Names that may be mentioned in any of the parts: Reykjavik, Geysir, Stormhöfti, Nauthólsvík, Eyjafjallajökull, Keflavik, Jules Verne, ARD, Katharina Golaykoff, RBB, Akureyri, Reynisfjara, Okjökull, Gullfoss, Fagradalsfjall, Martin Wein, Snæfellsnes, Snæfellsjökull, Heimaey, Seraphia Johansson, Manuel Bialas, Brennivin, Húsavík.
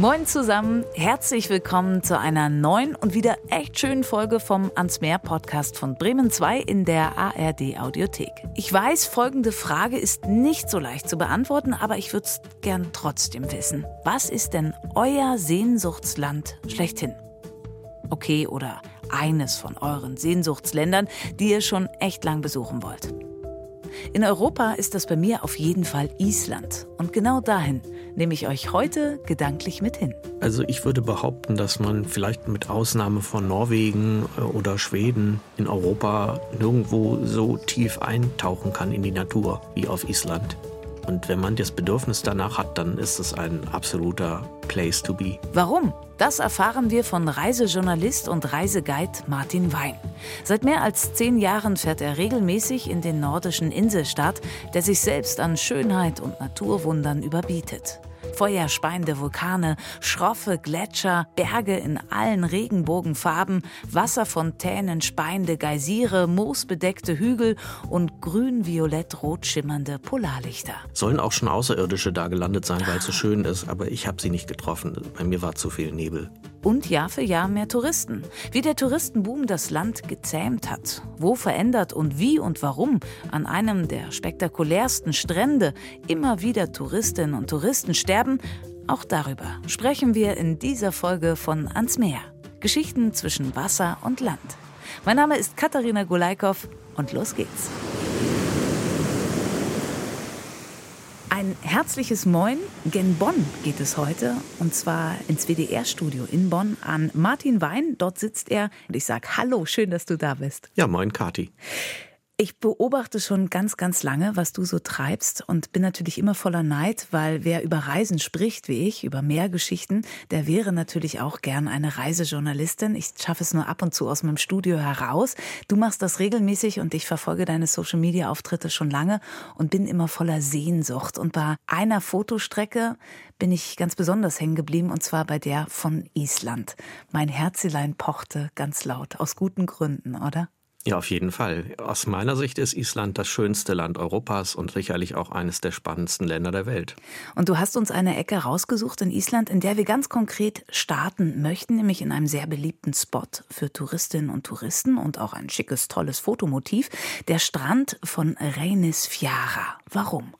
Moin zusammen, herzlich willkommen zu einer neuen und wieder echt schönen Folge vom Ans Meer Podcast von Bremen 2 in der ARD Audiothek. Ich weiß, folgende Frage ist nicht so leicht zu beantworten, aber ich würde es gern trotzdem wissen. Was ist denn euer Sehnsuchtsland schlechthin? Okay, oder eines von euren Sehnsuchtsländern, die ihr schon echt lang besuchen wollt. In Europa ist das bei mir auf jeden Fall Island. Und genau dahin nehme ich euch heute gedanklich mit hin. Also ich würde behaupten, dass man vielleicht mit Ausnahme von Norwegen oder Schweden in Europa nirgendwo so tief eintauchen kann in die Natur wie auf Island. Und wenn man das Bedürfnis danach hat, dann ist es ein absoluter Place to be. Warum? Das erfahren wir von Reisejournalist und Reiseguide Martin Wein. Seit mehr als 10 Jahren fährt er regelmäßig in den nordischen Inselstaat, der sich selbst an Schönheit und Naturwundern überbietet. Feuerspeiende Vulkane, schroffe Gletscher, Berge in allen Regenbogenfarben, Wasserfontänen, speiende Geysire, moosbedeckte Hügel und grün-violett-rot schimmernde Polarlichter. Sollen auch schon Außerirdische da gelandet sein, weil es so schön ist, aber ich habe sie nicht getroffen. Bei mir war zu viel Nebel. Und Jahr für Jahr mehr Touristen. Wie der Touristenboom das Land gezähmt hat, wo verändert und wie und warum an einem der spektakulärsten Strände immer wieder Touristinnen und Touristen sterben, auch darüber sprechen wir in dieser Folge von Ans Meer. Geschichten zwischen Wasser und Land. Mein Name ist Katharina Golaykoff und los geht's. Ein herzliches Moin, gen Bonn geht es heute, und zwar ins WDR-Studio in Bonn an Martin Wein. Dort sitzt er und ich sage hallo, schön, dass du da bist. Ja, moin Kathi. Ich beobachte schon ganz, ganz lange, was du so treibst und bin natürlich immer voller Neid, weil wer über Reisen spricht wie ich, über Meergeschichten, der wäre natürlich auch gern eine Reisejournalistin. Ich schaffe es nur ab und zu aus meinem Studio heraus. Du machst das regelmäßig und ich verfolge deine Social-Media-Auftritte schon lange und bin immer voller Sehnsucht. Und bei einer Fotostrecke bin ich ganz besonders hängen geblieben, und zwar bei der von Island. Mein Herzelein pochte ganz laut, aus guten Gründen, oder? Ja, auf jeden Fall. Aus meiner Sicht ist Island das schönste Land Europas und sicherlich auch eines der spannendsten Länder der Welt. Und du hast uns eine Ecke rausgesucht in Island, in der wir ganz konkret starten möchten, nämlich in einem sehr beliebten Spot für Touristinnen und Touristen und auch ein schickes, tolles Fotomotiv, der Strand von Reynisfjara. Warum?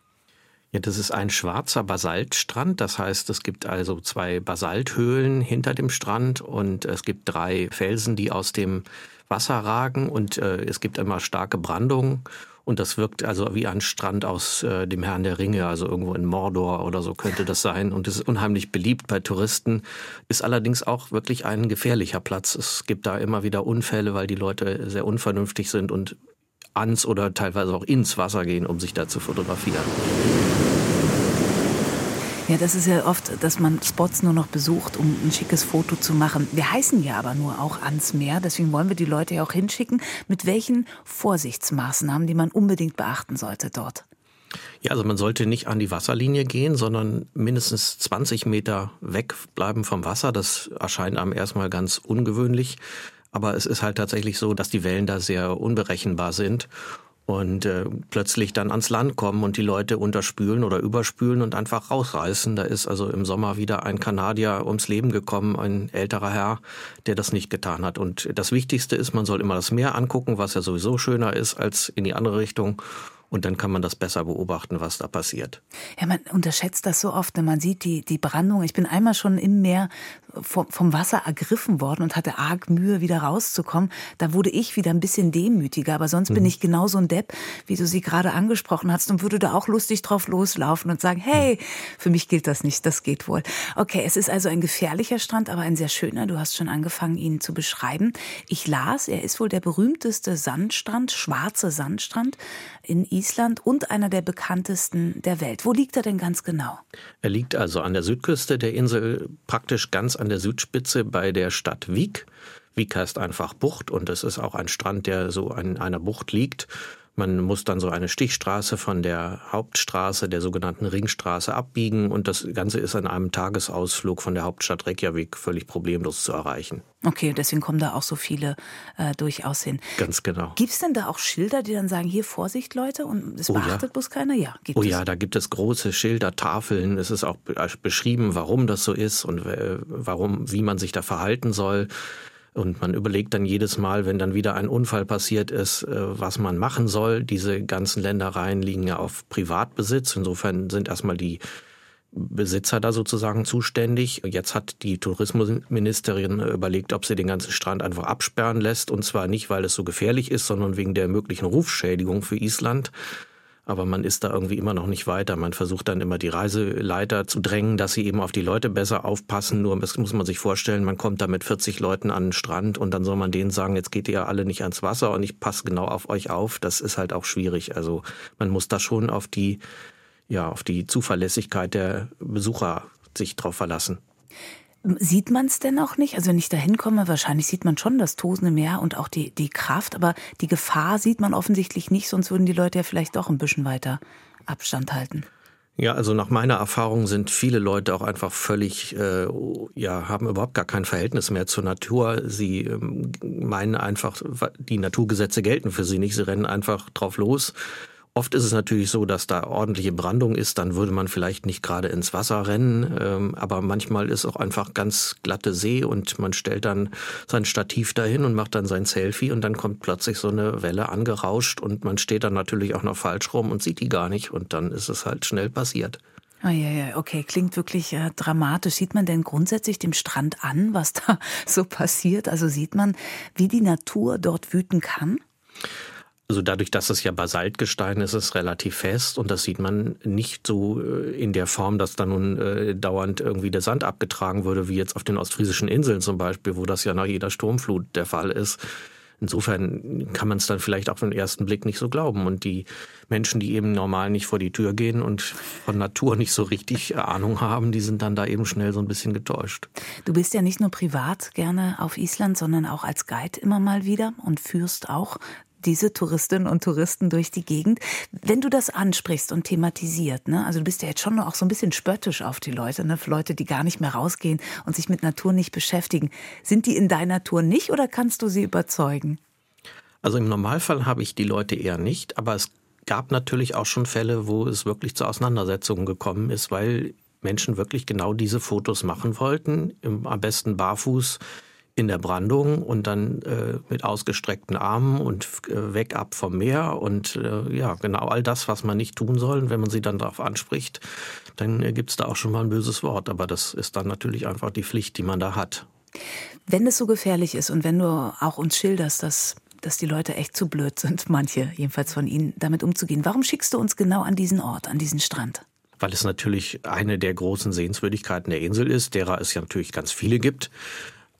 Ja, das ist ein schwarzer Basaltstrand, das heißt, es gibt also 2 Basalthöhlen hinter dem Strand und es gibt 3 Felsen, die aus dem Wasser ragen, und es gibt immer starke Brandungen und das wirkt also wie ein Strand aus dem Herrn der Ringe, also irgendwo in Mordor oder so könnte das sein, und es ist unheimlich beliebt bei Touristen, ist allerdings auch wirklich ein gefährlicher Platz. Es gibt da immer wieder Unfälle, weil die Leute sehr unvernünftig sind und ans oder teilweise auch ins Wasser gehen, um sich da zu fotografieren. Ja, das ist ja oft, dass man Spots nur noch besucht, um ein schickes Foto zu machen. Wir heißen ja aber nur auch Ans Meer, deswegen wollen wir die Leute ja auch hinschicken. Mit welchen Vorsichtsmaßnahmen, die man unbedingt beachten sollte dort? Ja, also man sollte nicht an die Wasserlinie gehen, sondern mindestens 20 Meter wegbleiben vom Wasser. Das erscheint einem erstmal ganz ungewöhnlich. Aber es ist halt tatsächlich so, dass die Wellen da sehr unberechenbar sind und plötzlich dann ans Land kommen und die Leute unterspülen oder überspülen und einfach rausreißen. Da ist also im Sommer wieder ein Kanadier ums Leben gekommen, ein älterer Herr, der das nicht getan hat. Und das Wichtigste ist, man soll immer das Meer angucken, was ja sowieso schöner ist als in die andere Richtung. Und dann kann man das besser beobachten, was da passiert. Ja, man unterschätzt das so oft, wenn man sieht die Brandung. Ich bin einmal schon im Meer vom Wasser ergriffen worden und hatte arg Mühe, wieder rauszukommen. Da wurde ich wieder ein bisschen demütiger. Aber sonst bin ich genauso ein Depp, wie du sie gerade angesprochen hast, und würde da auch lustig drauf loslaufen und sagen, hey, für mich gilt das nicht, das geht wohl. Okay, es ist also ein gefährlicher Strand, aber ein sehr schöner. Du hast schon angefangen, ihn zu beschreiben. Ich las, er ist wohl der berühmteste Sandstrand, schwarze Sandstrand in Island und einer der bekanntesten der Welt. Wo liegt er denn ganz genau? Er liegt also an der Südküste der Insel, praktisch ganz an der Südspitze bei der Stadt Vík. Vík heißt einfach Bucht und es ist auch ein Strand, der so in einer Bucht liegt. Man muss dann so eine Stichstraße von der Hauptstraße, der sogenannten Ringstraße, abbiegen. Und das Ganze ist an einem Tagesausflug von der Hauptstadt Reykjavik völlig problemlos zu erreichen. Okay, deswegen kommen da auch so viele durchaus hin. Ganz genau. Gibt es denn da auch Schilder, die dann sagen, hier Vorsicht Leute und es beachtet bloß keiner? Ja, gibt es. Oh ja, da gibt es große Schilder, Tafeln. Es ist auch beschrieben, warum das so ist und wie man sich da verhalten soll. Und man überlegt dann jedes Mal, wenn dann wieder ein Unfall passiert ist, was man machen soll. Diese ganzen Ländereien liegen ja auf Privatbesitz. Insofern sind erstmal die Besitzer da sozusagen zuständig. Jetzt hat die Tourismusministerin überlegt, ob sie den ganzen Strand einfach absperren lässt. Und zwar nicht, weil es so gefährlich ist, sondern wegen der möglichen Rufschädigung für Island. Aber man ist da irgendwie immer noch nicht weiter. Man versucht dann immer die Reiseleiter zu drängen, dass sie eben auf die Leute besser aufpassen. Nur das muss man sich vorstellen, man kommt da mit 40 Leuten an den Strand und dann soll man denen sagen, jetzt geht ihr ja alle nicht ans Wasser und ich passe genau auf euch auf. Das ist halt auch schwierig. Also man muss da schon auf die Zuverlässigkeit der Besucher sich drauf verlassen. Sieht man es denn auch nicht? Also wenn ich da hinkomme, wahrscheinlich sieht man schon das tosende Meer und auch die Kraft, aber die Gefahr sieht man offensichtlich nicht, sonst würden die Leute ja vielleicht doch ein bisschen weiter Abstand halten. Ja, also nach meiner Erfahrung sind viele Leute auch einfach völlig, haben überhaupt gar kein Verhältnis mehr zur Natur. Sie meinen einfach, die Naturgesetze gelten für sie nicht, sie rennen einfach drauf los. Oft ist es natürlich so, dass da ordentliche Brandung ist, dann würde man vielleicht nicht gerade ins Wasser rennen, aber manchmal ist auch einfach ganz glatte See und man stellt dann sein Stativ dahin und macht dann sein Selfie und dann kommt plötzlich so eine Welle angerauscht und man steht dann natürlich auch noch falsch rum und sieht die gar nicht und dann ist es halt schnell passiert. Oh, ja, okay, klingt wirklich dramatisch. Sieht man denn grundsätzlich dem Strand an, was da so passiert? Also sieht man, wie die Natur dort wüten kann? Also dadurch, dass es ja Basaltgestein ist, ist es relativ fest und das sieht man nicht so in der Form, dass da nun dauernd irgendwie der Sand abgetragen würde, wie jetzt auf den ostfriesischen Inseln zum Beispiel, wo das ja nach jeder Sturmflut der Fall ist. Insofern kann man es dann vielleicht auch auf den ersten Blick nicht so glauben. Und die Menschen, die eben normal nicht vor die Tür gehen und von Natur nicht so richtig Ahnung haben, die sind dann da eben schnell so ein bisschen getäuscht. Du bist ja nicht nur privat gerne auf Island, sondern auch als Guide immer mal wieder und führst auch diese Touristinnen und Touristen durch die Gegend. Wenn du das ansprichst und thematisiert, ne? Also du bist ja jetzt schon auch so ein bisschen spöttisch auf die Leute, ne? Für Leute, die gar nicht mehr rausgehen und sich mit Natur nicht beschäftigen. Sind die in deiner Tour nicht oder kannst du sie überzeugen? Also im Normalfall habe ich die Leute eher nicht, aber es gab natürlich auch schon Fälle, wo es wirklich zu Auseinandersetzungen gekommen ist, weil Menschen wirklich genau diese Fotos machen wollten, am besten barfuß, in der Brandung und dann mit ausgestreckten Armen und weg ab vom Meer und genau all das, was man nicht tun soll. Und wenn man sie dann darauf anspricht, dann gibt es da auch schon mal ein böses Wort. Aber das ist dann natürlich einfach die Pflicht, die man da hat. Wenn es so gefährlich ist und wenn du auch uns schilderst, dass die Leute echt zu blöd sind, manche jedenfalls von ihnen, damit umzugehen, warum schickst du uns genau an diesen Ort, an diesen Strand? Weil es natürlich eine der großen Sehenswürdigkeiten der Insel ist, derer es ja natürlich ganz viele gibt.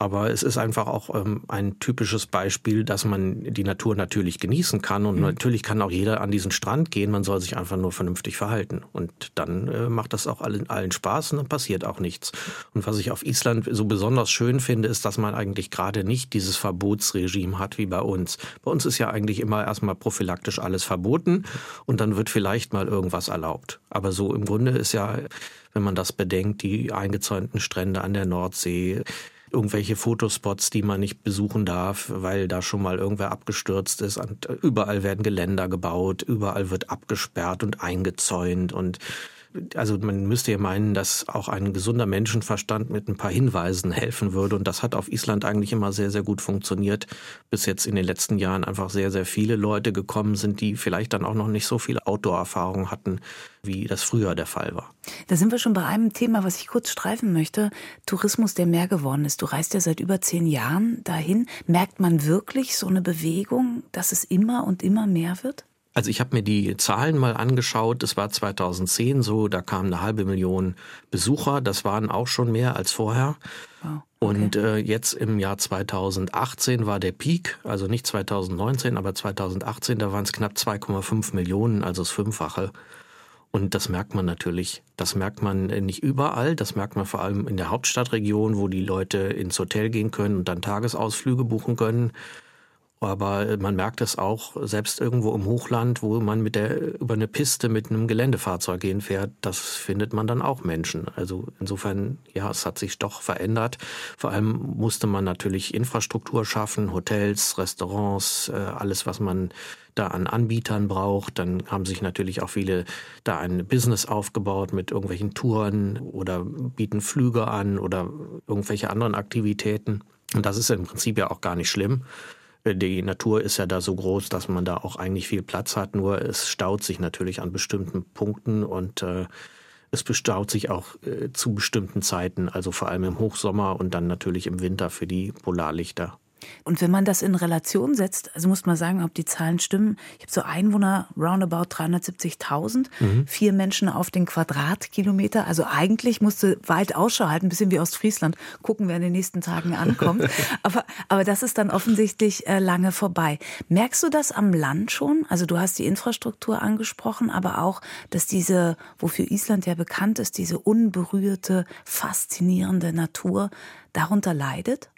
Aber es ist einfach auch ein typisches Beispiel, dass man die Natur natürlich genießen kann. Und natürlich kann auch jeder an diesen Strand gehen. Man soll sich einfach nur vernünftig verhalten. Und dann macht das auch allen Spaß und dann passiert auch nichts. Und was ich auf Island so besonders schön finde, ist, dass man eigentlich gerade nicht dieses Verbotsregime hat wie bei uns. Bei uns ist ja eigentlich immer erstmal prophylaktisch alles verboten und dann wird vielleicht mal irgendwas erlaubt. Aber so im Grunde ist ja, wenn man das bedenkt, die eingezäunten Strände an der Nordsee, irgendwelche Fotospots, die man nicht besuchen darf, weil da schon mal irgendwer abgestürzt ist. Und überall werden Geländer gebaut, überall wird abgesperrt und eingezäunt. Und also man müsste ja meinen, dass auch ein gesunder Menschenverstand mit ein paar Hinweisen helfen würde. Und das hat auf Island eigentlich immer sehr, sehr gut funktioniert. Bis jetzt in den letzten Jahren einfach sehr, sehr viele Leute gekommen sind, die vielleicht dann auch noch nicht so viel Outdoor-Erfahrung hatten, wie das früher der Fall war. Da sind wir schon bei einem Thema, was ich kurz streifen möchte. Tourismus, der mehr geworden ist. Du reist ja seit über 10 Jahren dahin. Merkt man wirklich so eine Bewegung, dass es immer und immer mehr wird? Also ich habe mir die Zahlen mal angeschaut. Es war 2010 so, da kamen 500.000 Besucher. Das waren auch schon mehr als vorher. Wow. Okay. Und jetzt im Jahr 2018 war der Peak, also nicht 2019, aber 2018, da waren es knapp 2,5 Millionen, also das Fünffache. Und das merkt man natürlich. Das merkt man nicht überall. Das merkt man vor allem in der Hauptstadtregion, wo die Leute ins Hotel gehen können und dann Tagesausflüge buchen können. Aber man merkt es auch selbst irgendwo im Hochland, wo man über eine Piste mit einem Geländefahrzeug hinfährt, das findet man dann auch Menschen. Also insofern, ja, es hat sich doch verändert. Vor allem musste man natürlich Infrastruktur schaffen, Hotels, Restaurants, alles, was man da an Anbietern braucht. Dann haben sich natürlich auch viele da ein Business aufgebaut mit irgendwelchen Touren oder bieten Flüge an oder irgendwelche anderen Aktivitäten. Und das ist im Prinzip ja auch gar nicht schlimm. Die Natur ist ja da so groß, dass man da auch eigentlich viel Platz hat, nur es staut sich natürlich an bestimmten Punkten und es bestaut sich auch zu bestimmten Zeiten, also vor allem im Hochsommer und dann natürlich im Winter für die Polarlichter. Und wenn man das in Relation setzt, also muss man sagen, ob die Zahlen stimmen, ich habe so Einwohner roundabout 370.000, 4 Menschen auf den Quadratkilometer, also eigentlich musste weit Ausschau halten, ein bisschen wie Ostfriesland, gucken, wer in den nächsten Tagen ankommt, aber das ist dann offensichtlich lange vorbei. Merkst du das am Land schon? Also du hast die Infrastruktur angesprochen, aber auch, dass diese, wofür Island ja bekannt ist, diese unberührte, faszinierende Natur darunter leidet?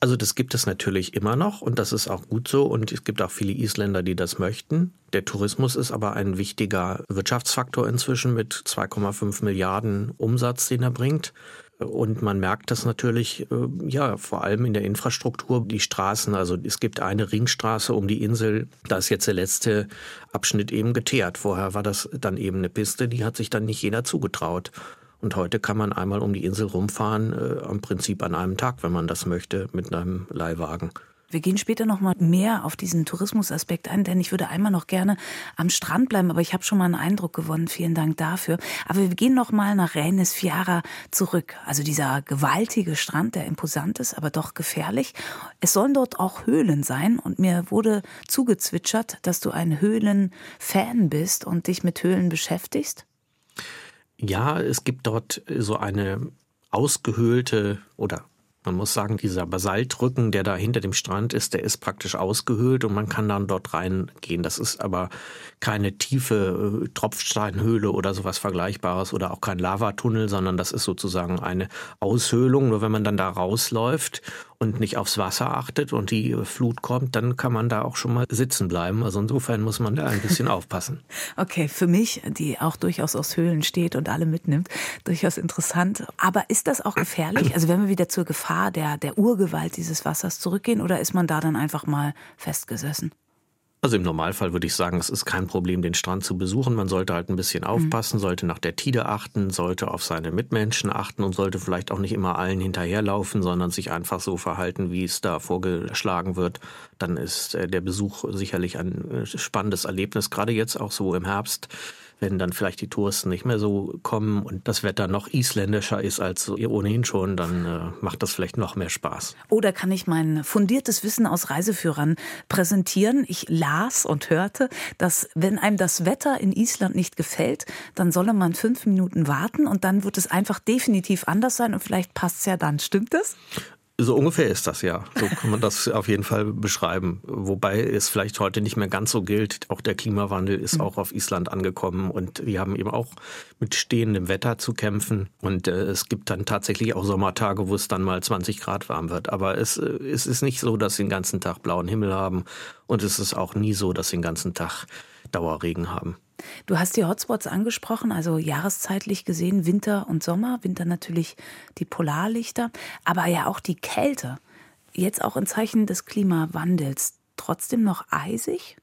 Also das gibt es natürlich immer noch und das ist auch gut so und es gibt auch viele Isländer, die das möchten. Der Tourismus ist aber ein wichtiger Wirtschaftsfaktor inzwischen mit 2,5 Milliarden Umsatz, den er bringt. Und man merkt das natürlich, ja, vor allem in der Infrastruktur, die Straßen. Also es gibt eine Ringstraße um die Insel, da ist jetzt der letzte Abschnitt eben geteert. Vorher war das dann eben eine Piste, die hat sich dann nicht jeder zugetraut. Und heute kann man einmal um die Insel rumfahren, im Prinzip an einem Tag, wenn man das möchte, mit einem Leihwagen. Wir gehen später noch mal mehr auf diesen Tourismusaspekt ein, denn ich würde einmal noch gerne am Strand bleiben, aber ich habe schon mal einen Eindruck gewonnen, vielen Dank dafür. Aber wir gehen noch mal nach Reynisfjara zurück, also dieser gewaltige Strand, der imposant ist, aber doch gefährlich. Es sollen dort auch Höhlen sein und mir wurde zugezwitschert, dass du ein Höhlenfan bist und dich mit Höhlen beschäftigst. Ja, es gibt dort so eine ausgehöhlte, oder man muss sagen, dieser Basaltrücken, der da hinter dem Strand ist, der ist praktisch ausgehöhlt und man kann dann dort reingehen. Das ist aber keine tiefe Tropfsteinhöhle oder sowas Vergleichbares oder auch kein Lavatunnel, sondern das ist sozusagen eine Aushöhlung. Nur wenn man dann da rausläuft und nicht aufs Wasser achtet und die Flut kommt, dann kann man da auch schon mal sitzen bleiben. Also insofern muss man da ein bisschen aufpassen. Okay, für mich, die auch durchaus aus Höhlen steht und alle mitnimmt, durchaus interessant. Aber ist das auch gefährlich? Also wenn wir wieder zur Gefahr der Urgewalt dieses Wassers zurückgehen oder ist man da dann einfach mal festgesessen? Also im Normalfall würde ich sagen, es ist kein Problem, den Strand zu besuchen. Man sollte halt ein bisschen aufpassen, sollte nach der Tide achten, sollte auf seine Mitmenschen achten und sollte vielleicht auch nicht immer allen hinterherlaufen, sondern sich einfach so verhalten, wie es da vorgeschlagen wird. Dann ist der Besuch sicherlich ein spannendes Erlebnis, gerade jetzt auch so im Herbst, wenn dann vielleicht die Touristen nicht mehr so kommen und das Wetter noch isländischer ist als ohnehin schon, dann macht das vielleicht noch mehr Spaß. Oder kann ich mein fundiertes Wissen aus Reiseführern präsentieren? Ich las und hörte, dass wenn einem das Wetter in Island nicht gefällt, dann solle man 5 Minuten warten und dann wird es einfach definitiv anders sein und vielleicht passt es ja dann. Stimmt das? So ungefähr ist das, ja. So kann man das auf jeden Fall beschreiben. Wobei es vielleicht heute nicht mehr ganz so gilt. Auch der Klimawandel ist auch auf Island angekommen und wir haben eben auch mit stehendem Wetter zu kämpfen. Und es gibt dann tatsächlich auch Sommertage, wo es dann mal 20 Grad warm wird. Aber es ist nicht so, dass sie den ganzen Tag blauen Himmel haben und es ist auch nie so, dass sie den ganzen Tag Dauerregen haben. Du hast die Hotspots angesprochen, also jahreszeitlich gesehen Winter und Sommer. Winter natürlich die Polarlichter, aber ja auch die Kälte. Jetzt auch in Zeichen des Klimawandels. Trotzdem noch eisig?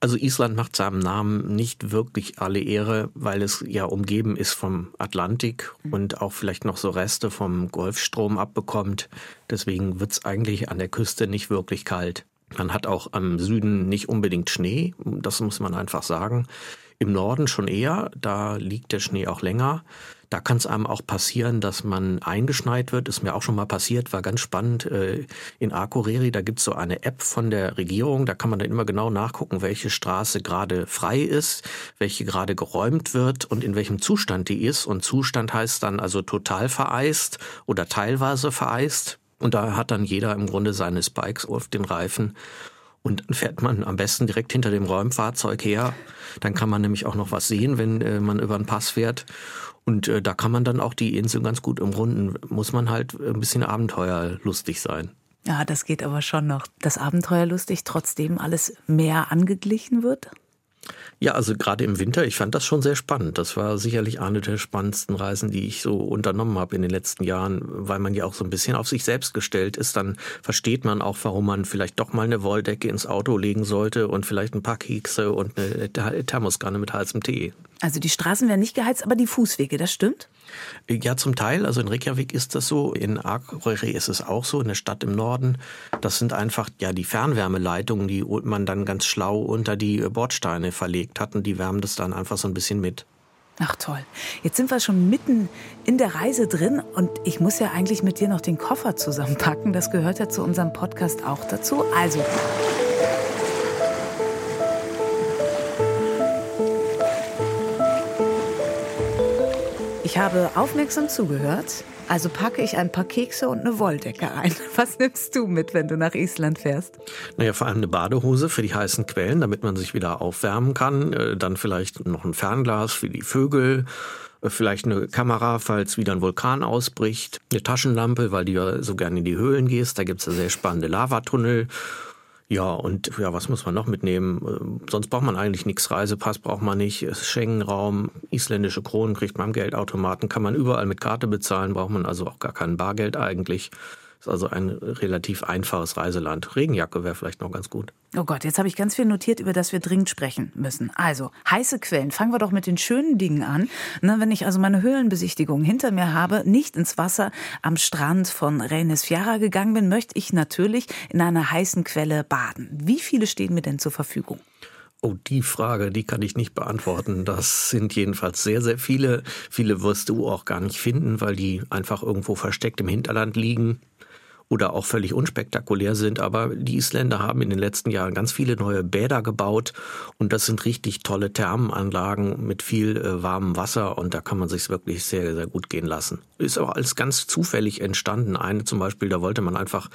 Also Island macht seinem Namen nicht wirklich alle Ehre, weil es ja umgeben ist vom Atlantik und auch vielleicht noch so Reste vom Golfstrom abbekommt. Deswegen wird es eigentlich an der Küste nicht wirklich kalt. Man hat auch am Süden nicht unbedingt Schnee, das muss man einfach sagen. Im Norden schon eher, da liegt der Schnee auch länger. Da kann es einem auch passieren, dass man eingeschneit wird. Ist mir auch schon mal passiert, war ganz spannend. In Akureyri, da gibt es so eine App von der Regierung, da kann man dann immer genau nachgucken, welche Straße gerade frei ist, welche gerade geräumt wird und in welchem Zustand die ist. Und Zustand heißt dann also total vereist oder teilweise vereist. Und da hat dann jeder im Grunde seine Spikes auf den Reifen und dann fährt man am besten direkt hinter dem Räumfahrzeug her. Dann kann man nämlich auch noch was sehen, wenn man über den Pass fährt. Und da kann man dann auch die Insel ganz gut umrunden. Muss man halt ein bisschen abenteuerlustig sein. Ja, das geht aber schon noch. Das abenteuerlustig, trotzdem alles mehr angeglichen wird? Ja, also gerade im Winter, ich fand das schon sehr spannend. Das war sicherlich eine der spannendsten Reisen, die ich so unternommen habe in den letzten Jahren, weil man ja auch so ein bisschen auf sich selbst gestellt ist. Dann versteht man auch, warum man vielleicht doch mal eine Wolldecke ins Auto legen sollte und vielleicht ein paar Kekse und eine Thermoskanne mit heißem Tee. Also die Straßen werden nicht geheizt, aber die Fußwege, das stimmt? Ja, zum Teil. Also in Reykjavik ist das so, in Akureyri ist es auch so, in der Stadt im Norden. Das sind einfach ja die Fernwärmeleitungen, die man dann ganz schlau unter die Bordsteine verlegt hat und die wärmen das dann einfach so ein bisschen mit. Ach toll. Jetzt sind wir schon mitten in der Reise drin und ich muss ja eigentlich mit dir noch den Koffer zusammenpacken. Das gehört ja zu unserem Podcast auch dazu. Also... Ich habe aufmerksam zugehört, also packe ich ein paar Kekse und eine Wolldecke ein. Was nimmst du mit, wenn du nach Island fährst? Naja, vor allem eine Badehose für die heißen Quellen, damit man sich wieder aufwärmen kann. Dann vielleicht noch ein Fernglas für die Vögel, vielleicht eine Kamera, falls wieder ein Vulkan ausbricht. Eine Taschenlampe, weil du ja so gerne in die Höhlen gehst. Da gibt es ja sehr spannende Lavatunnel. Ja, und ja, was muss man noch mitnehmen? Sonst braucht man eigentlich nichts. Reisepass braucht man nicht, Schengen-Raum, isländische Kronen kriegt man am Geldautomaten, kann man überall mit Karte bezahlen, braucht man also auch gar kein Bargeld eigentlich. Ist also ein relativ einfaches Reiseland. Regenjacke wäre vielleicht noch ganz gut. Oh Gott, jetzt habe ich ganz viel notiert, über das wir dringend sprechen müssen. Also, heiße Quellen. Fangen wir doch mit den schönen Dingen an. Na, wenn ich also meine Höhlenbesichtigung hinter mir habe, nicht ins Wasser am Strand von Reynisfjara gegangen bin, möchte ich natürlich in einer heißen Quelle baden. Wie viele stehen mir denn zur Verfügung? Oh, die Frage, die kann ich nicht beantworten. Das sind jedenfalls sehr, sehr viele. Viele wirst du auch gar nicht finden, weil die einfach irgendwo versteckt im Hinterland liegen. Oder auch völlig unspektakulär sind. Aber die Isländer haben in den letzten Jahren ganz viele neue Bäder gebaut. Und das sind richtig tolle Thermenanlagen mit viel warmem Wasser. Und da kann man sich wirklich sehr, sehr gut gehen lassen. Ist aber alles ganz zufällig entstanden. Eine zum Beispiel, da wollte man einfach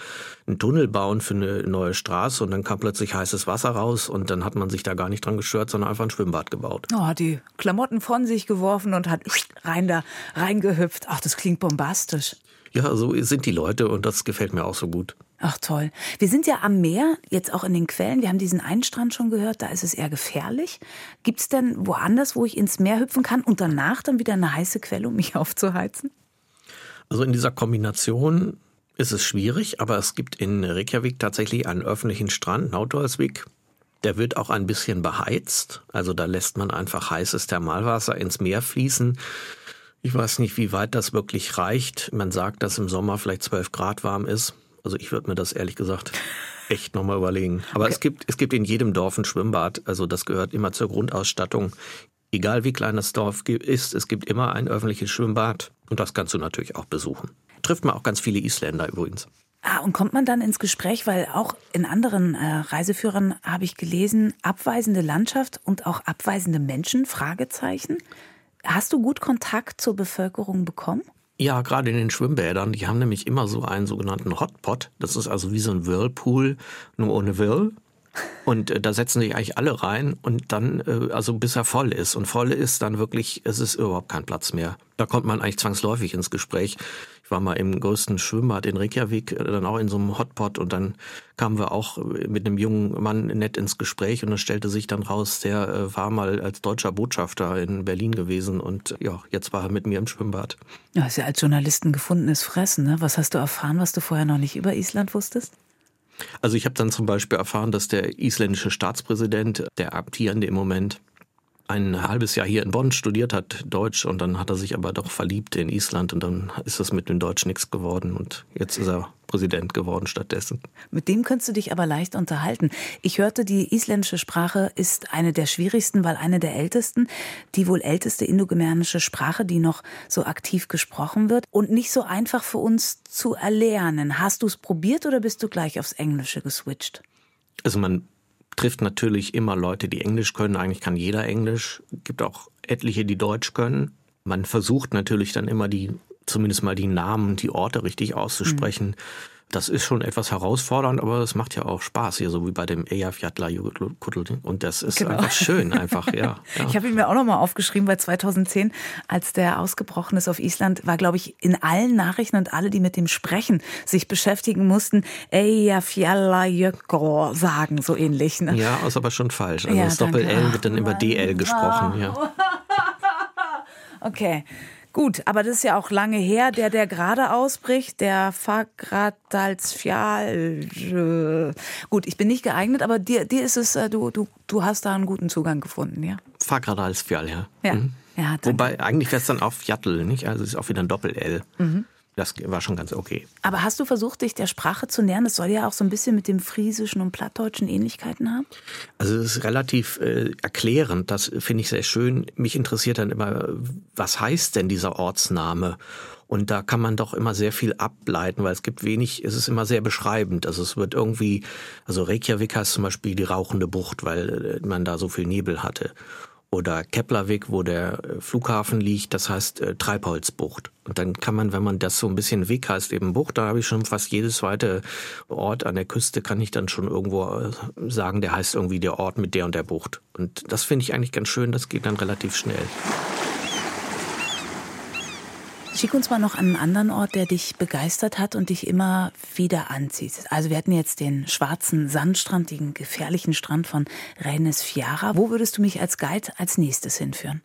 einen Tunnel bauen für eine neue Straße. Und dann kam plötzlich heißes Wasser raus. Und dann hat man sich da gar nicht dran gestört, sondern einfach ein Schwimmbad gebaut. Oh, hat die Klamotten von sich geworfen und hat reingehüpft. Ach, das klingt bombastisch. Ja, so sind die Leute und das gefällt mir auch so gut. Ach toll. Wir sind ja am Meer, jetzt auch in den Quellen. Wir haben diesen einen Strand schon gehört, da ist es eher gefährlich. Gibt es denn woanders, wo ich ins Meer hüpfen kann und danach dann wieder eine heiße Quelle, um mich aufzuheizen? Also in dieser Kombination ist es schwierig, aber es gibt in Reykjavik tatsächlich einen öffentlichen Strand, Nauthólsvík. Der wird auch ein bisschen beheizt. Also da lässt man einfach heißes Thermalwasser ins Meer fließen. Ich weiß nicht, wie weit das wirklich reicht. Man sagt, dass im Sommer vielleicht 12 Grad warm ist. Also ich würde mir das ehrlich gesagt echt nochmal überlegen. Aber okay. Es gibt in jedem Dorf ein Schwimmbad. Also das gehört immer zur Grundausstattung. Egal wie klein das Dorf ist, es gibt immer ein öffentliches Schwimmbad. Und das kannst du natürlich auch besuchen. Trifft man auch ganz viele Isländer übrigens. Ah, und kommt man dann ins Gespräch, weil auch in anderen Reiseführern habe ich gelesen, abweisende Landschaft und auch abweisende Menschen, Fragezeichen. Hast du gut Kontakt zur Bevölkerung bekommen? Ja, gerade in den Schwimmbädern. Die haben nämlich immer so einen sogenannten Hotpot. Das ist also wie so ein Whirlpool, nur ohne Whirl. Und da setzen sich eigentlich alle rein und dann, also bis er voll ist. Und voll ist dann wirklich, es ist überhaupt kein Platz mehr. Da kommt man eigentlich zwangsläufig ins Gespräch. Ich war mal im größten Schwimmbad in Reykjavik, dann auch in so einem Hotpot und dann kamen wir auch mit einem jungen Mann nett ins Gespräch und es stellte sich dann raus, der war mal als deutscher Botschafter in Berlin gewesen und ja, jetzt war er mit mir im Schwimmbad. Ja, ist ja als Journalist ein gefundenes Fressen, ne? Was hast du erfahren, was du vorher noch nicht über Island wusstest? Also ich habe dann zum Beispiel erfahren, dass der isländische Staatspräsident, der amtierende im Moment, ein halbes Jahr hier in Bonn studiert hat, Deutsch, und dann hat er sich aber doch verliebt in Island und dann ist das mit dem Deutsch nichts geworden und jetzt ist er Präsident geworden stattdessen. Mit dem könntest du dich aber leicht unterhalten. Ich hörte, die isländische Sprache ist eine der schwierigsten, weil eine der ältesten, die wohl älteste indogermanische Sprache, die noch so aktiv gesprochen wird und nicht so einfach für uns zu erlernen. Hast du es probiert oder bist du gleich aufs Englische geswitcht? Also man trifft natürlich immer Leute, die Englisch können. Eigentlich kann jeder Englisch. Gibt auch etliche, die Deutsch können. Man versucht natürlich dann immer zumindest mal die Namen, die Orte richtig auszusprechen. Das ist schon etwas herausfordernd, aber es macht ja auch Spaß hier, so wie bei dem Eyjafjallajökull. Und das ist einfach schön, ja. Ich habe ihn mir auch nochmal aufgeschrieben, weil 2010, als der ausgebrochen ist auf Island, war, glaube ich, in allen Nachrichten und alle, die mit dem Sprechen sich beschäftigen mussten, Eyjafjallajökull sagen, so ähnlich. Ne? Ja, ist aber schon falsch. Also ja, das Doppel-L wird dann immer DL gesprochen. Ja. Okay. Gut, aber das ist ja auch lange her, der gerade ausbricht, der Fagradalsfjall. Gut, ich bin nicht geeignet, aber dir ist es, du hast da einen guten Zugang gefunden, ja? Fagradalsfjall, ja. Mhm. Ja, wobei, eigentlich wäre es dann auch Fjall, nicht? Also es ist auch wieder ein Doppel-L. Mhm. Das war schon ganz okay. Aber hast du versucht, dich der Sprache zu nähern? Das soll ja auch so ein bisschen mit dem Friesischen und Plattdeutschen Ähnlichkeiten haben. Also es ist relativ erklärend. Das finde ich sehr schön. Mich interessiert dann immer, was heißt denn dieser Ortsname? Und da kann man doch immer sehr viel ableiten, weil es gibt wenig, es ist immer sehr beschreibend. Also es wird irgendwie, also Reykjavik heißt zum Beispiel die rauchende Bucht, weil man da so viel Nebel hatte. Oder Keflavik, wo der Flughafen liegt, das heißt Treibholzbucht. Und dann kann man, wenn man das so ein bisschen Weg heißt, eben Bucht, da habe ich schon fast jedes zweite Ort an der Küste, kann ich dann schon irgendwo sagen, der heißt irgendwie der Ort mit der und der Bucht. Und das finde ich eigentlich ganz schön, das geht dann relativ schnell. Schick uns mal noch an einen anderen Ort, der dich begeistert hat und dich immer wieder anzieht. Also wir hatten jetzt den schwarzen Sandstrand, den gefährlichen Strand von Reynisfjara. Wo würdest du mich als Guide als nächstes hinführen?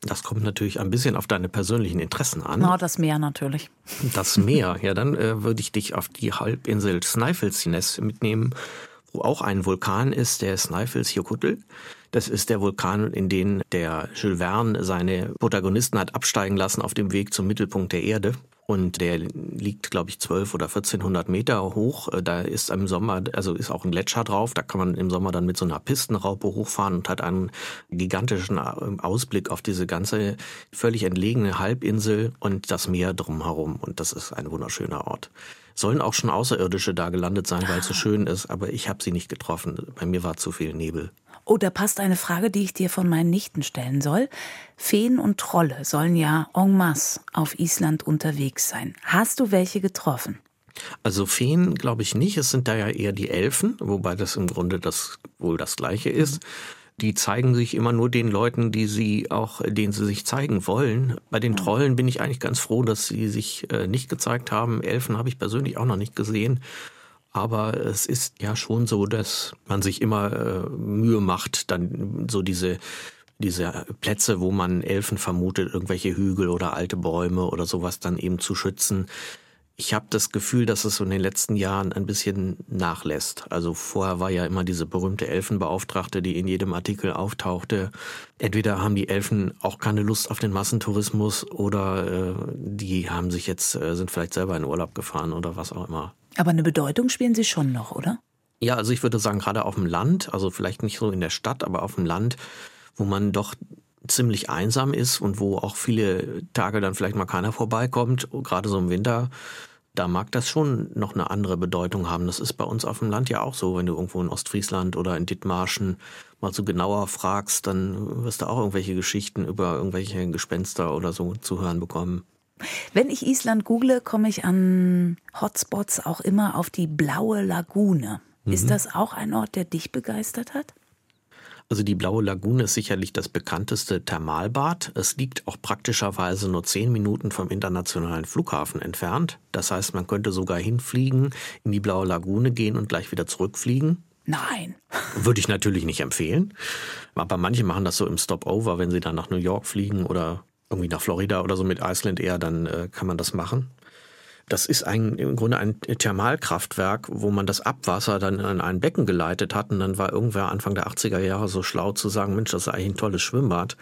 Das kommt natürlich ein bisschen auf deine persönlichen Interessen an. Na, das Meer natürlich. Das Meer, ja, dann würde ich dich auf die Halbinsel Snæfellsnes mitnehmen, wo auch ein Vulkan ist, der Snæfellsjökull. Das ist der Vulkan, in den der Jules Verne seine Protagonisten hat absteigen lassen auf dem Weg zum Mittelpunkt der Erde. Und der liegt, glaube ich, 12 oder 1400 Meter hoch. Da ist im Sommer, also ist auch ein Gletscher drauf. Da kann man im Sommer dann mit so einer Pistenraupe hochfahren und hat einen gigantischen Ausblick auf diese ganze völlig entlegene Halbinsel und das Meer drumherum. Und das ist ein wunderschöner Ort. Sollen auch schon Außerirdische da gelandet sein, weil es so schön ist. Aber ich habe sie nicht getroffen. Bei mir war zu viel Nebel. Oh, da passt eine Frage, die ich dir von meinen Nichten stellen soll. Feen und Trolle sollen ja en masse auf Island unterwegs sein. Hast du welche getroffen? Also Feen glaube ich nicht. Es sind da ja eher die Elfen, wobei das im Grunde das wohl das Gleiche ist. Die zeigen sich immer nur den Leuten, denen sie sich zeigen wollen. Bei den Trollen bin ich eigentlich ganz froh, dass sie sich nicht gezeigt haben. Elfen habe ich persönlich auch noch nicht gesehen. Aber es ist ja schon so, dass man sich immer Mühe macht, dann so diese Plätze, wo man Elfen vermutet, irgendwelche Hügel oder alte Bäume oder sowas dann eben zu schützen. Ich habe das Gefühl, dass es so in den letzten Jahren ein bisschen nachlässt. Also vorher war ja immer diese berühmte Elfenbeauftragte, die in jedem Artikel auftauchte. Entweder haben die Elfen auch keine Lust auf den Massentourismus oder die haben sich jetzt sind vielleicht selber in Urlaub gefahren oder was auch immer. Aber eine Bedeutung spielen sie schon noch, oder? Ja, also ich würde sagen, gerade auf dem Land, also vielleicht nicht so in der Stadt, aber auf dem Land, wo man doch ziemlich einsam ist und wo auch viele Tage dann vielleicht mal keiner vorbeikommt, gerade so im Winter, da mag das schon noch eine andere Bedeutung haben. Das ist bei uns auf dem Land ja auch so, wenn du irgendwo in Ostfriesland oder in Dithmarschen mal so genauer fragst, dann wirst du auch irgendwelche Geschichten über irgendwelche Gespenster oder so zu hören bekommen. Wenn ich Island google, komme ich an Hotspots auch immer auf die Blaue Lagune. Mhm. Ist das auch ein Ort, der dich begeistert hat? Also die Blaue Lagune ist sicherlich das bekannteste Thermalbad. Es liegt auch praktischerweise nur 10 Minuten vom internationalen Flughafen entfernt. Das heißt, man könnte sogar hinfliegen, in die Blaue Lagune gehen und gleich wieder zurückfliegen. Nein. Würde ich natürlich nicht empfehlen. Aber manche machen das so im Stopover, wenn sie dann nach New York fliegen oder irgendwie nach Florida oder so mit Iceland Air, dann kann man das machen. Das ist im Grunde ein Thermalkraftwerk, wo man das Abwasser dann in ein Becken geleitet hat. Und dann war irgendwer Anfang der 80er Jahre so schlau zu sagen, Mensch, das ist eigentlich ein tolles Schwimmbad.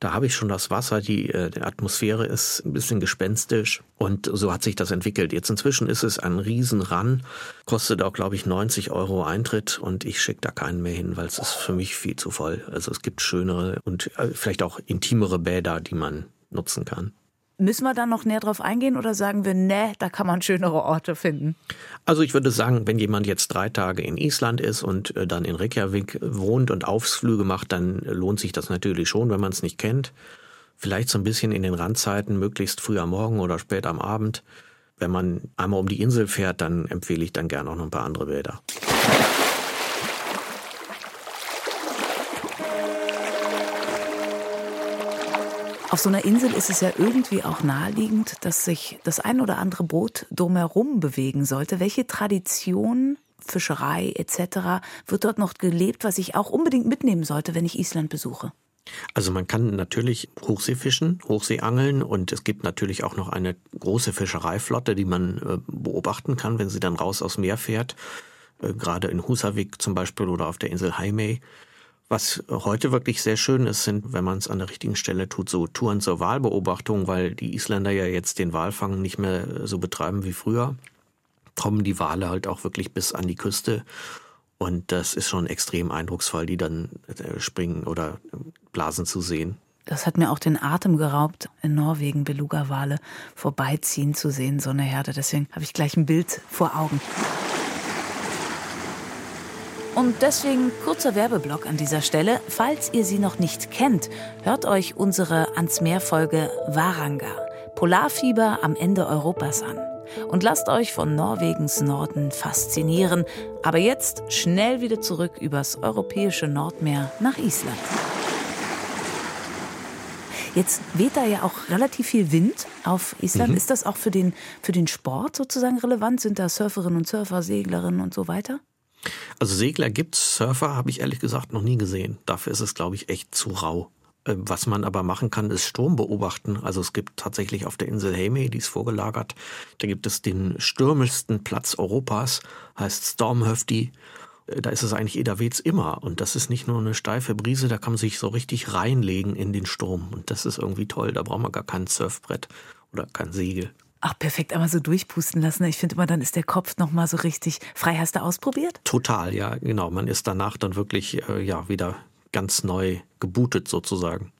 Da habe ich schon das Wasser, die Atmosphäre ist ein bisschen gespenstisch. Und so hat sich das entwickelt. Jetzt inzwischen ist es ein Riesenrun, kostet auch, glaube ich, 90 € Eintritt. Und ich schicke da keinen mehr hin, weil es ist für mich viel zu voll. Also es gibt schönere und vielleicht auch intimere Bäder, die man nutzen kann. Müssen wir dann noch näher drauf eingehen oder sagen wir, ne, da kann man schönere Orte finden? Also ich würde sagen, wenn jemand jetzt 3 Tage in Island ist und dann in Reykjavik wohnt und Ausflüge macht, dann lohnt sich das natürlich schon, wenn man es nicht kennt. Vielleicht so ein bisschen in den Randzeiten, möglichst früh am Morgen oder spät am Abend. Wenn man einmal um die Insel fährt, dann empfehle ich dann gerne auch noch ein paar andere Bilder. Auf so einer Insel ist es ja irgendwie auch naheliegend, dass sich das ein oder andere Boot drumherum bewegen sollte. Welche Tradition, Fischerei etc. wird dort noch gelebt, was ich auch unbedingt mitnehmen sollte, wenn ich Island besuche? Also man kann natürlich Hochseefischen, Hochseeangeln, und es gibt natürlich auch noch eine große Fischereiflotte, die man beobachten kann, wenn sie dann raus aufs Meer fährt, gerade in Húsavík zum Beispiel oder auf der Insel Heimaey. Was heute wirklich sehr schön ist, sind, wenn man es an der richtigen Stelle tut, so Touren zur Walbeobachtung, weil die Isländer ja jetzt den Walfang nicht mehr so betreiben wie früher, kommen die Wale halt auch wirklich bis an die Küste. Und das ist schon extrem eindrucksvoll, die dann springen oder blasen zu sehen. Das hat mir auch den Atem geraubt, in Norwegen Beluga-Wale vorbeiziehen zu sehen, so eine Herde. Deswegen habe ich gleich ein Bild vor Augen. Und deswegen kurzer Werbeblock an dieser Stelle. Falls ihr sie noch nicht kennt, hört euch unsere Ans-Meer-Folge Varanga, Polarfieber am Ende Europas an. Und lasst euch von Norwegens Norden faszinieren. Aber jetzt schnell wieder zurück übers europäische Nordmeer nach Island. Jetzt weht da ja auch relativ viel Wind auf Island. Ist das auch für den Sport sozusagen relevant? Sind da Surferinnen und Surfer, Seglerinnen und so weiter? Also Segler gibt's, Surfer habe ich ehrlich gesagt noch nie gesehen. Dafür ist es, glaube ich, echt zu rau. Was man aber machen kann, ist Sturm beobachten. Also es gibt tatsächlich auf der Insel Heimaey, die ist vorgelagert, da gibt es den stürmischsten Platz Europas, heißt Stormhöfti. Da ist es eigentlich jederwegs immer. Und das ist nicht nur eine steife Brise, da kann man sich so richtig reinlegen in den Sturm. Und das ist irgendwie toll, da braucht man gar kein Surfbrett oder kein Segel. Ach, perfekt, einmal so durchpusten lassen. Ich finde immer, dann ist der Kopf nochmal so richtig frei. Hast du ausprobiert? Total, ja, genau. Man ist danach dann wirklich wieder ganz neu gebootet sozusagen.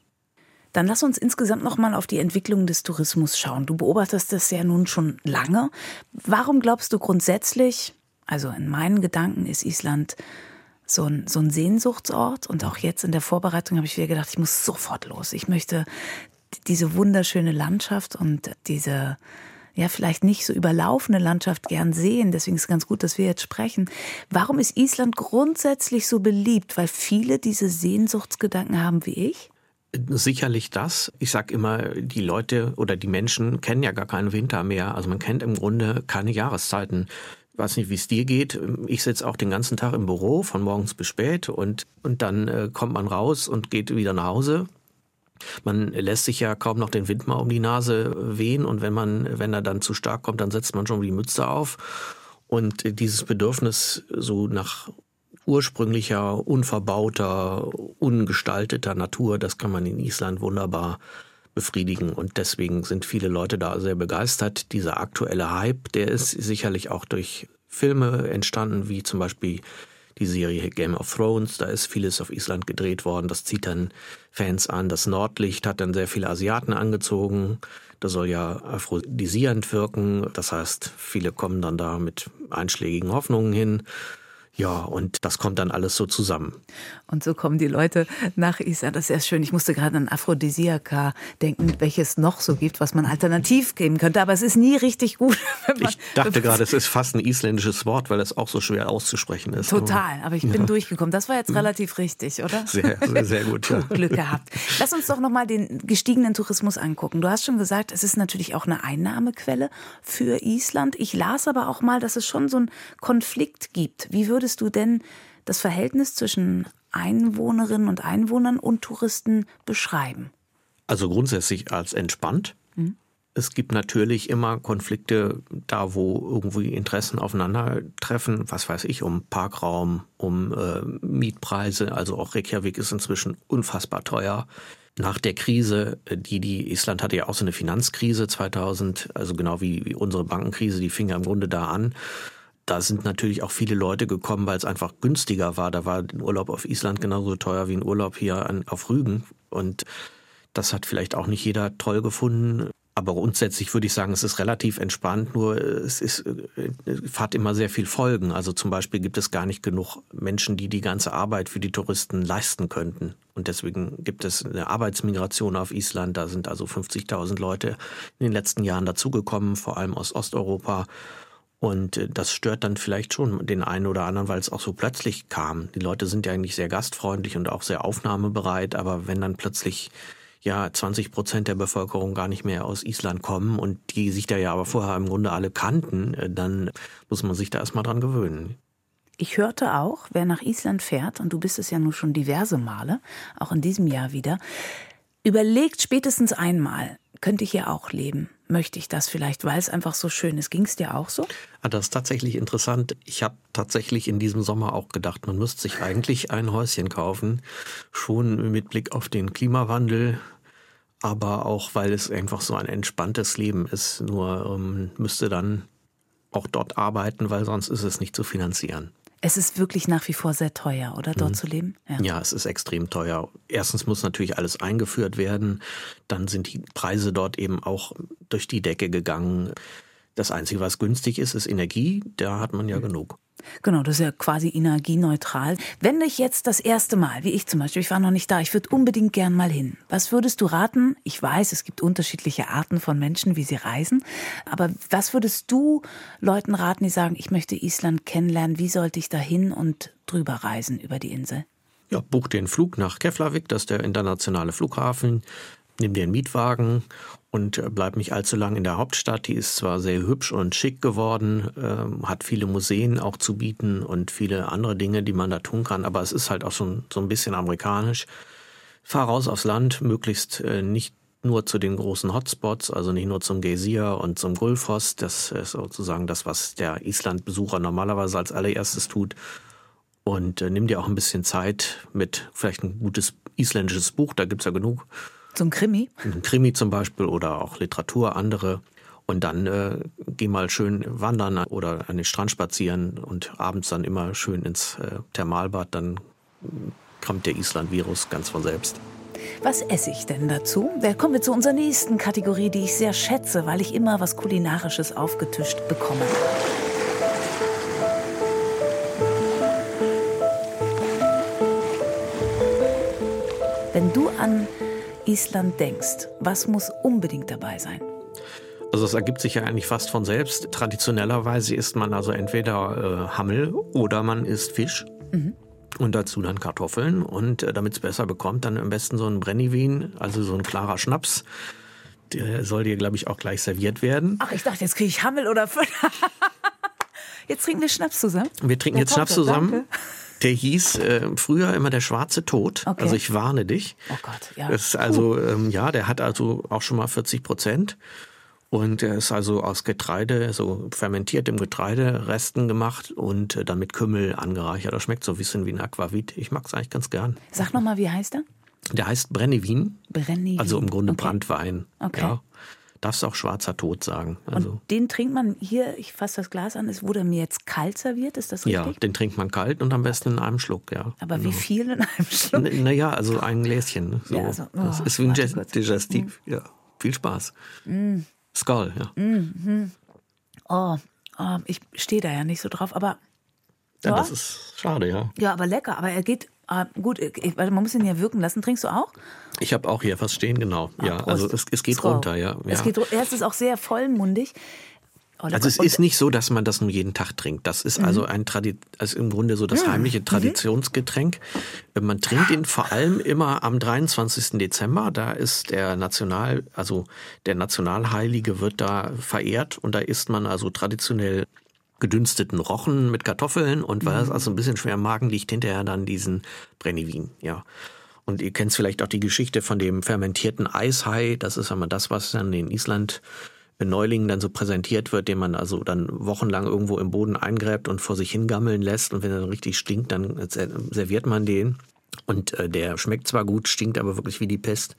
Dann lass uns insgesamt nochmal auf die Entwicklung des Tourismus schauen. Du beobachtest das ja nun schon lange. Warum glaubst du grundsätzlich, also in meinen Gedanken ist Island so ein Sehnsuchtsort, und auch jetzt in der Vorbereitung habe ich wieder gedacht, ich muss sofort los. Ich möchte diese wunderschöne Landschaft und diese vielleicht nicht so überlaufene Landschaft gern sehen. Deswegen ist es ganz gut, dass wir jetzt sprechen. Warum ist Island grundsätzlich so beliebt? Weil viele diese Sehnsuchtsgedanken haben wie ich? Sicherlich das. Ich sage immer, die Leute oder die Menschen kennen ja gar keinen Winter mehr. Also man kennt im Grunde keine Jahreszeiten. Ich weiß nicht, wie es dir geht. Ich sitze auch den ganzen Tag im Büro, von morgens bis spät. Und dann kommt man raus und geht wieder nach Hause. Man lässt sich ja kaum noch den Wind mal um die Nase wehen, und wenn er dann zu stark kommt, dann setzt man schon die Mütze auf. Und dieses Bedürfnis so nach ursprünglicher, unverbauter, ungestalteter Natur, das kann man in Island wunderbar befriedigen. Und deswegen sind viele Leute da sehr begeistert. Dieser aktuelle Hype, der ist sicherlich auch durch Filme entstanden, wie zum Beispiel die Serie Game of Thrones, da ist vieles auf Island gedreht worden, das zieht dann Fans an. Das Nordlicht hat dann sehr viele Asiaten angezogen, das soll ja aphrodisierend wirken, das heißt, viele kommen dann da mit einschlägigen Hoffnungen hin. Ja, und das kommt dann alles so zusammen. Und so kommen die Leute nach Island. Das ist ja schön. Ich musste gerade an Aphrodisiaka denken, welches noch so gibt, was man alternativ geben könnte. Aber es ist nie richtig gut. Ich dachte gerade, es ist fast ein isländisches Wort, weil es auch so schwer auszusprechen ist. Total, aber ich bin durchgekommen. Das war jetzt relativ richtig, oder? Sehr, sehr, sehr gut. Ja. Glück gehabt. Lass uns doch nochmal den gestiegenen Tourismus angucken. Du hast schon gesagt, es ist natürlich auch eine Einnahmequelle für Island. Ich las aber auch mal, dass es schon so einen Konflikt gibt. Wie würdest du denn das Verhältnis zwischen Einwohnerinnen und Einwohnern und Touristen beschreiben? Also grundsätzlich als entspannt. Es gibt natürlich immer Konflikte da, wo irgendwie Interessen aufeinandertreffen. Was weiß ich, um Parkraum, um Mietpreise. Also auch Reykjavik ist inzwischen unfassbar teuer. Nach der Krise, Island hatte ja auch so eine Finanzkrise 2000, also genau wie unsere Bankenkrise, die fing ja im Grunde da an. Da sind natürlich auch viele Leute gekommen, weil es einfach günstiger war. Da war ein Urlaub auf Island genauso teuer wie ein Urlaub hier auf Rügen. Und das hat vielleicht auch nicht jeder toll gefunden. Aber grundsätzlich würde ich sagen, es ist relativ entspannt, nur es hat immer sehr viel Folgen. Also zum Beispiel gibt es gar nicht genug Menschen, die die ganze Arbeit für die Touristen leisten könnten. Und deswegen gibt es eine Arbeitsmigration auf Island. Da sind also 50.000 Leute in den letzten Jahren dazugekommen, vor allem aus Osteuropa. Und das stört dann vielleicht schon den einen oder anderen, weil es auch so plötzlich kam. Die Leute sind ja eigentlich sehr gastfreundlich und auch sehr aufnahmebereit, aber wenn dann plötzlich 20% der Bevölkerung gar nicht mehr aus Island kommen und die sich da aber vorher im Grunde alle kannten, dann muss man sich da erstmal dran gewöhnen. Ich hörte auch, wer nach Island fährt, und du bist es ja nun schon diverse Male, auch in diesem Jahr wieder, überlegt spätestens einmal, könnte ich hier auch leben? Möchte ich das vielleicht, weil es einfach so schön ist? Ging es dir auch so? Das ist tatsächlich interessant. Ich habe tatsächlich in diesem Sommer auch gedacht, man müsste sich eigentlich ein Häuschen kaufen, schon mit Blick auf den Klimawandel, aber auch, weil es einfach so ein entspanntes Leben ist. Nur müsste dann auch dort arbeiten, weil sonst ist es nicht zu finanzieren. Es ist wirklich nach wie vor sehr teuer, oder, dort zu leben? Ja, es ist extrem teuer. Erstens muss natürlich alles eingeführt werden. Dann sind die Preise dort eben auch durch die Decke gegangen. Das Einzige, was günstig ist, ist Energie. Da hat man ja genug. Genau, das ist ja quasi energieneutral. Wenn ich jetzt das erste Mal, wie ich zum Beispiel, ich war noch nicht da, ich würde unbedingt gern mal hin. Was würdest du raten? Ich weiß, es gibt unterschiedliche Arten von Menschen, wie sie reisen. Aber was würdest du Leuten raten, die sagen, ich möchte Island kennenlernen? Wie sollte ich da hin und drüber reisen über die Insel? Ja, buch dir einen Flug nach Keflavik, das ist der internationale Flughafen. Nimm dir einen Mietwagen und bleib nicht allzu lang in der Hauptstadt. Die ist zwar sehr hübsch und schick geworden, hat viele Museen auch zu bieten und viele andere Dinge, die man da tun kann. Aber es ist halt auch schon so ein bisschen amerikanisch. Fahr raus aufs Land, möglichst nicht nur zu den großen Hotspots, also nicht nur zum Geysir und zum Gullfoss. Das ist sozusagen das, was der Island-Besucher normalerweise als allererstes tut. Und nimm dir auch ein bisschen Zeit mit vielleicht ein gutes isländisches Buch, da gibt's ja genug. So ein Krimi? Ein Krimi zum Beispiel oder auch Literatur, andere. Und dann geh mal schön wandern oder an den Strand spazieren und abends dann immer schön ins Thermalbad. Dann kommt der Island-Virus ganz von selbst. Was esse ich denn dazu? Da kommen wir zu unserer nächsten Kategorie, die ich sehr schätze, weil ich immer was Kulinarisches aufgetischt bekomme. Wenn du an Island denkst, was muss unbedingt dabei sein? Also es ergibt sich ja eigentlich fast von selbst. Traditionellerweise isst man also entweder Hammel oder man isst Fisch und dazu dann Kartoffeln. Und damit es besser bekommt, dann am besten so ein Brennivin, also so ein klarer Schnaps. Der soll dir, glaube ich, auch gleich serviert werden. Ach, ich dachte, jetzt kriege ich Hammel oder Fisch. Jetzt trinken wir Schnaps zusammen. Wir trinken jetzt Schnaps zusammen. Danke. Der hieß früher immer der schwarze Tod. Okay. Also ich warne dich. Oh Gott, ja. Das ist also, der hat also auch schon mal 40%. Und er ist also aus Getreide, so fermentiertem Getreideresten gemacht und dann mit Kümmel angereichert. Das schmeckt so ein bisschen wie ein Aquavit. Ich mag es eigentlich ganz gern. Sag nochmal, wie heißt er? Der heißt Brennivin. Brennivin. Also im Grunde Brandwein. Okay. Ja. Darfst auch schwarzer Tod sagen. Also. Und den trinkt man hier, ich fasse das Glas an, es wurde mir jetzt kalt serviert, ist das richtig? Ja, den trinkt man kalt und am besten in einem Schluck, ja. Aber wie viel in einem Schluck? Naja, also ein Gläschen. Ne? So. Ja, also, das ist wie ein Digestiv. Ja. Viel Spaß. Skål, ja. Oh, ich stehe da ja nicht so drauf, aber... Ja, das ist schade, ja. Ja, aber lecker, aber er geht... Gut, man muss ihn ja wirken lassen. Trinkst du auch? Ich habe auch hier was stehen, genau. Ja, also es geht runter, ja. Es geht runter. Es ist auch sehr vollmundig. Also es ist nicht so, dass man das nur jeden Tag trinkt. Das ist also im Grunde so das heimliche Traditionsgetränk. Man trinkt ihn vor allem immer am 23. Dezember. Da ist der Nationalheilige wird da verehrt und da isst man also traditionell gedünsteten Rochen mit Kartoffeln und weil es also ein bisschen schwer im Magen liegt, hinterher dann diesen Brennivin, ja. Und ihr kennt vielleicht auch die Geschichte von dem fermentierten Eishai, das ist einmal das, was dann in Island in Neulingen dann so präsentiert wird, den man also dann wochenlang irgendwo im Boden eingräbt und vor sich hingammeln lässt und wenn er dann richtig stinkt, dann serviert man den und der schmeckt zwar gut, stinkt aber wirklich wie die Pest.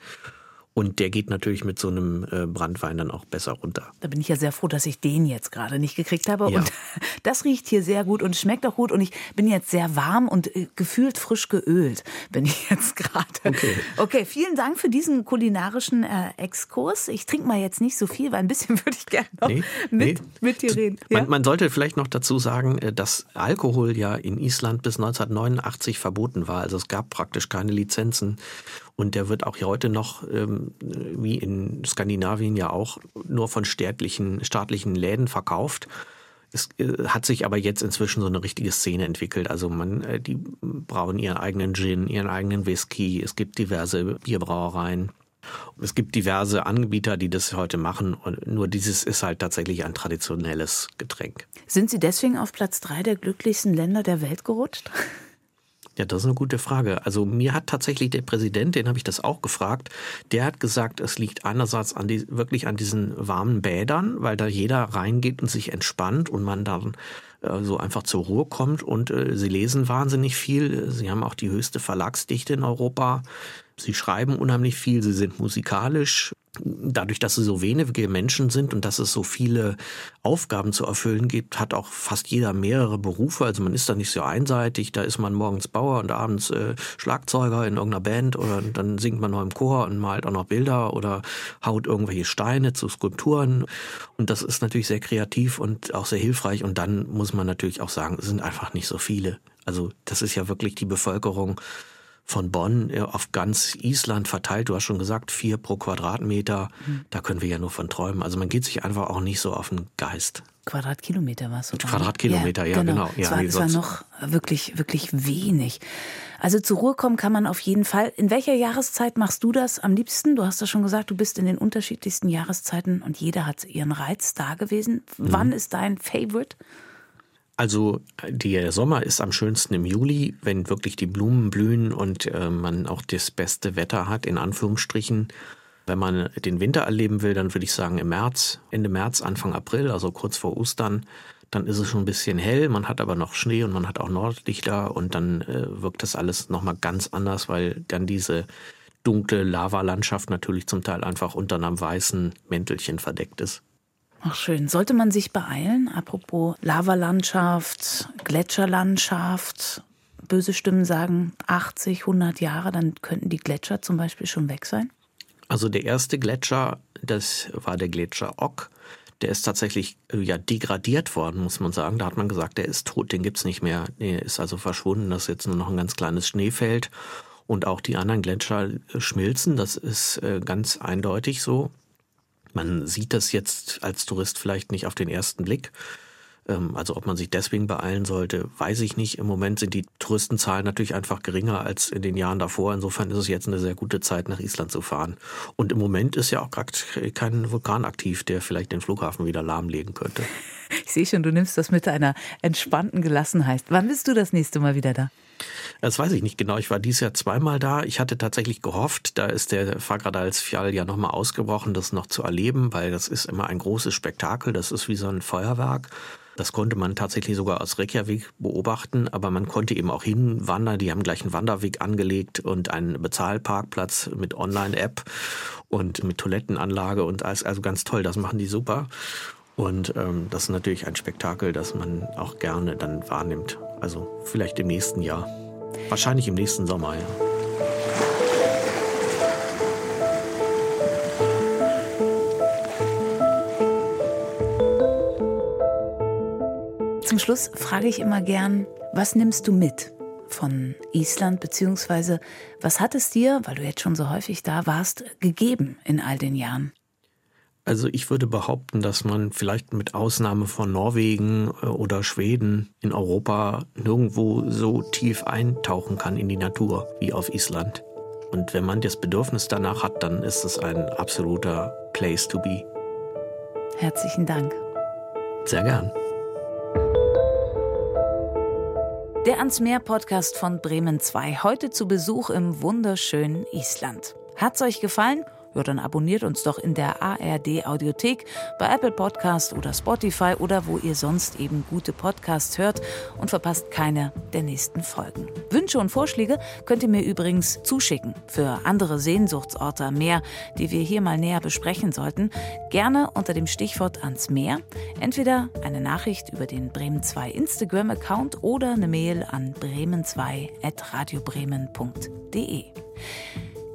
Und der geht natürlich mit so einem Brandwein dann auch besser runter. Da bin ich ja sehr froh, dass ich den jetzt gerade nicht gekriegt habe. Ja. Und das riecht hier sehr gut und schmeckt auch gut. Und ich bin jetzt sehr warm und gefühlt frisch geölt bin ich jetzt gerade. Okay, vielen Dank für diesen kulinarischen Exkurs. Ich trinke mal jetzt nicht so viel, weil ein bisschen würde ich gerne noch mit dir reden. Ja? Man sollte vielleicht noch dazu sagen, dass Alkohol ja in Island bis 1989 verboten war. Also es gab praktisch keine Lizenzen. Und der wird auch heute noch, wie in Skandinavien ja auch, nur von staatlichen Läden verkauft. Es hat sich aber jetzt inzwischen so eine richtige Szene entwickelt. Also die brauen ihren eigenen Gin, ihren eigenen Whisky. Es gibt diverse Bierbrauereien. Es gibt diverse Anbieter, die das heute machen. Und nur dieses ist halt tatsächlich ein traditionelles Getränk. Sind Sie deswegen auf Platz 3 der glücklichsten Länder der Welt gerutscht? Ja, das ist eine gute Frage. Also mir hat tatsächlich der Präsident, den habe ich das auch gefragt, der hat gesagt, es liegt einerseits wirklich an diesen warmen Bädern, weil da jeder reingeht und sich entspannt und man dann so einfach zur Ruhe kommt. Und sie lesen wahnsinnig viel. Sie haben auch die höchste Verlagsdichte in Europa. Sie schreiben unheimlich viel. Sie sind musikalisch. Dadurch, dass es so wenige Menschen sind und dass es so viele Aufgaben zu erfüllen gibt, hat auch fast jeder mehrere Berufe. Also man ist da nicht so einseitig. Da ist man morgens Bauer und abends Schlagzeuger in irgendeiner Band oder dann singt man noch im Chor und malt auch noch Bilder oder haut irgendwelche Steine zu Skulpturen. Und das ist natürlich sehr kreativ und auch sehr hilfreich. Und dann muss man natürlich auch sagen, es sind einfach nicht so viele. Also das ist ja wirklich die Bevölkerung von Bonn auf ganz Island verteilt. Du hast schon gesagt, 4 pro Quadratmeter. Da können wir ja nur von träumen. Also man geht sich einfach auch nicht so auf den Geist. Quadratkilometer war es sogar. Quadratkilometer, ja, genau. Ja, das war noch wirklich, wirklich wenig. Also zur Ruhe kommen kann man auf jeden Fall. In welcher Jahreszeit machst du das am liebsten? Du hast das schon gesagt, du bist in den unterschiedlichsten Jahreszeiten und jeder hat ihren Reiz da gewesen. Wann ist dein Favorite? Also der Sommer ist am schönsten im Juli, wenn wirklich die Blumen blühen und man auch das beste Wetter hat, in Anführungsstrichen. Wenn man den Winter erleben will, dann würde ich sagen im März, Ende März, Anfang April, also kurz vor Ostern. Dann ist es schon ein bisschen hell, man hat aber noch Schnee und man hat auch Nordlichter und dann wirkt das alles nochmal ganz anders, weil dann diese dunkle Lavalandschaft natürlich zum Teil einfach unter einem weißen Mäntelchen verdeckt ist. Ach schön. Sollte man sich beeilen? Apropos Lavalandschaft, Gletscherlandschaft. Böse Stimmen sagen 80, 100 Jahre, dann könnten die Gletscher zum Beispiel schon weg sein. Also der erste Gletscher, das war der Gletscher Ock. Der ist tatsächlich ja degradiert worden, muss man sagen. Da hat man gesagt, der ist tot, den gibt's nicht mehr. Der ist also verschwunden, das ist jetzt nur noch ein ganz kleines Schneefeld. Und auch die anderen Gletscher schmilzen, das ist ganz eindeutig so. Man sieht das jetzt als Tourist vielleicht nicht auf den ersten Blick. Also ob man sich deswegen beeilen sollte, weiß ich nicht. Im Moment sind die Touristenzahlen natürlich einfach geringer als in den Jahren davor. Insofern ist es jetzt eine sehr gute Zeit, nach Island zu fahren. Und im Moment ist ja auch gerade kein Vulkan aktiv, der vielleicht den Flughafen wieder lahmlegen könnte. Ich sehe schon, du nimmst das mit einer entspannten Gelassenheit. Wann bist du das nächste Mal wieder da? Das weiß ich nicht genau. Ich war dieses Jahr zweimal da. Ich hatte tatsächlich gehofft, da ist der Fagradalsfjall ja nochmal ausgebrochen, das noch zu erleben, weil das ist immer ein großes Spektakel. Das ist wie so ein Feuerwerk. Das konnte man tatsächlich sogar aus Reykjavik beobachten, aber man konnte eben auch hinwandern. Die haben gleich einen Wanderweg angelegt und einen Bezahlparkplatz mit Online-App und mit Toilettenanlage und alles. Also ganz toll, das machen die super. Und das ist natürlich ein Spektakel, das man auch gerne dann wahrnimmt. Also vielleicht im nächsten Jahr. Wahrscheinlich im nächsten Sommer, ja. Zum Schluss frage ich immer gern, was nimmst du mit von Island, beziehungsweise was hat es dir, weil du jetzt schon so häufig da warst, gegeben in all den Jahren? Also ich würde behaupten, dass man vielleicht mit Ausnahme von Norwegen oder Schweden in Europa nirgendwo so tief eintauchen kann in die Natur wie auf Island. Und wenn man das Bedürfnis danach hat, dann ist es ein absoluter Place to be. Herzlichen Dank. Sehr gern. Der Ans Meer Podcast von Bremen 2, heute zu Besuch im wunderschönen Island. Hat's euch gefallen? Ja, dann abonniert uns doch in der ARD-Audiothek, bei Apple Podcast oder Spotify oder wo ihr sonst eben gute Podcasts hört und verpasst keine der nächsten Folgen. Wünsche und Vorschläge könnt ihr mir übrigens zuschicken für andere Sehnsuchtsorte am Meer, die wir hier mal näher besprechen sollten. Gerne unter dem Stichwort ans Meer. Entweder eine Nachricht über den Bremen2 Instagram-Account oder eine Mail an bremen2@radiobremen.de.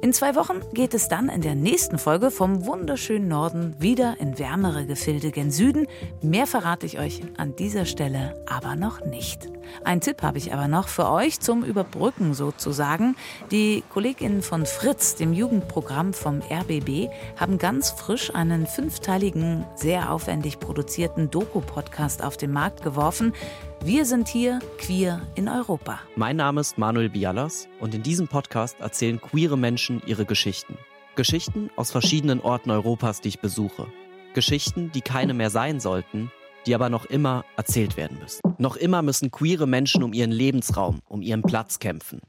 In 2 Wochen geht es dann in der nächsten Folge vom wunderschönen Norden wieder in wärmere Gefilde gen Süden. Mehr verrate ich euch an dieser Stelle aber noch nicht. Einen Tipp habe ich aber noch für euch zum Überbrücken sozusagen. Die KollegInnen von Fritz, dem Jugendprogramm vom RBB, haben ganz frisch einen 5-teiligen, sehr aufwendig produzierten Doku-Podcast auf den Markt geworfen. Wir sind hier queer in Europa. Mein Name ist Manuel Bialas und in diesem Podcast erzählen queere Menschen ihre Geschichten. Geschichten aus verschiedenen Orten Europas, die ich besuche. Geschichten, die keine mehr sein sollten, die aber noch immer erzählt werden müssen. Noch immer müssen queere Menschen um ihren Lebensraum, um ihren Platz kämpfen.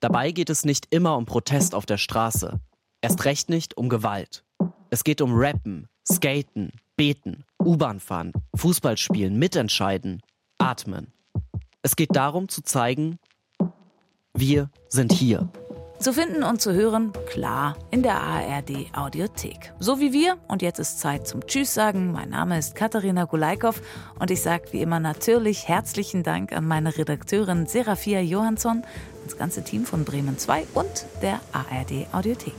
Dabei geht es nicht immer um Protest auf der Straße. Erst recht nicht um Gewalt. Es geht um Rappen, Skaten, Beten, U-Bahn fahren, Fußball spielen, mitentscheiden. Atmen. Es geht darum zu zeigen, wir sind hier. Zu finden und zu hören, klar, in der ARD Audiothek. So wie wir. Und jetzt ist Zeit zum Tschüss sagen. Mein Name ist Katharina Golaykoff und ich sage wie immer natürlich herzlichen Dank an meine Redakteurin Seraphia Johansson, das ganze Team von Bremen 2 und der ARD Audiothek.